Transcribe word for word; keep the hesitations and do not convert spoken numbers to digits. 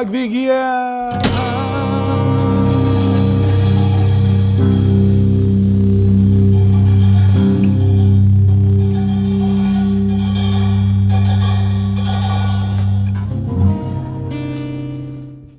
Pagbigyan!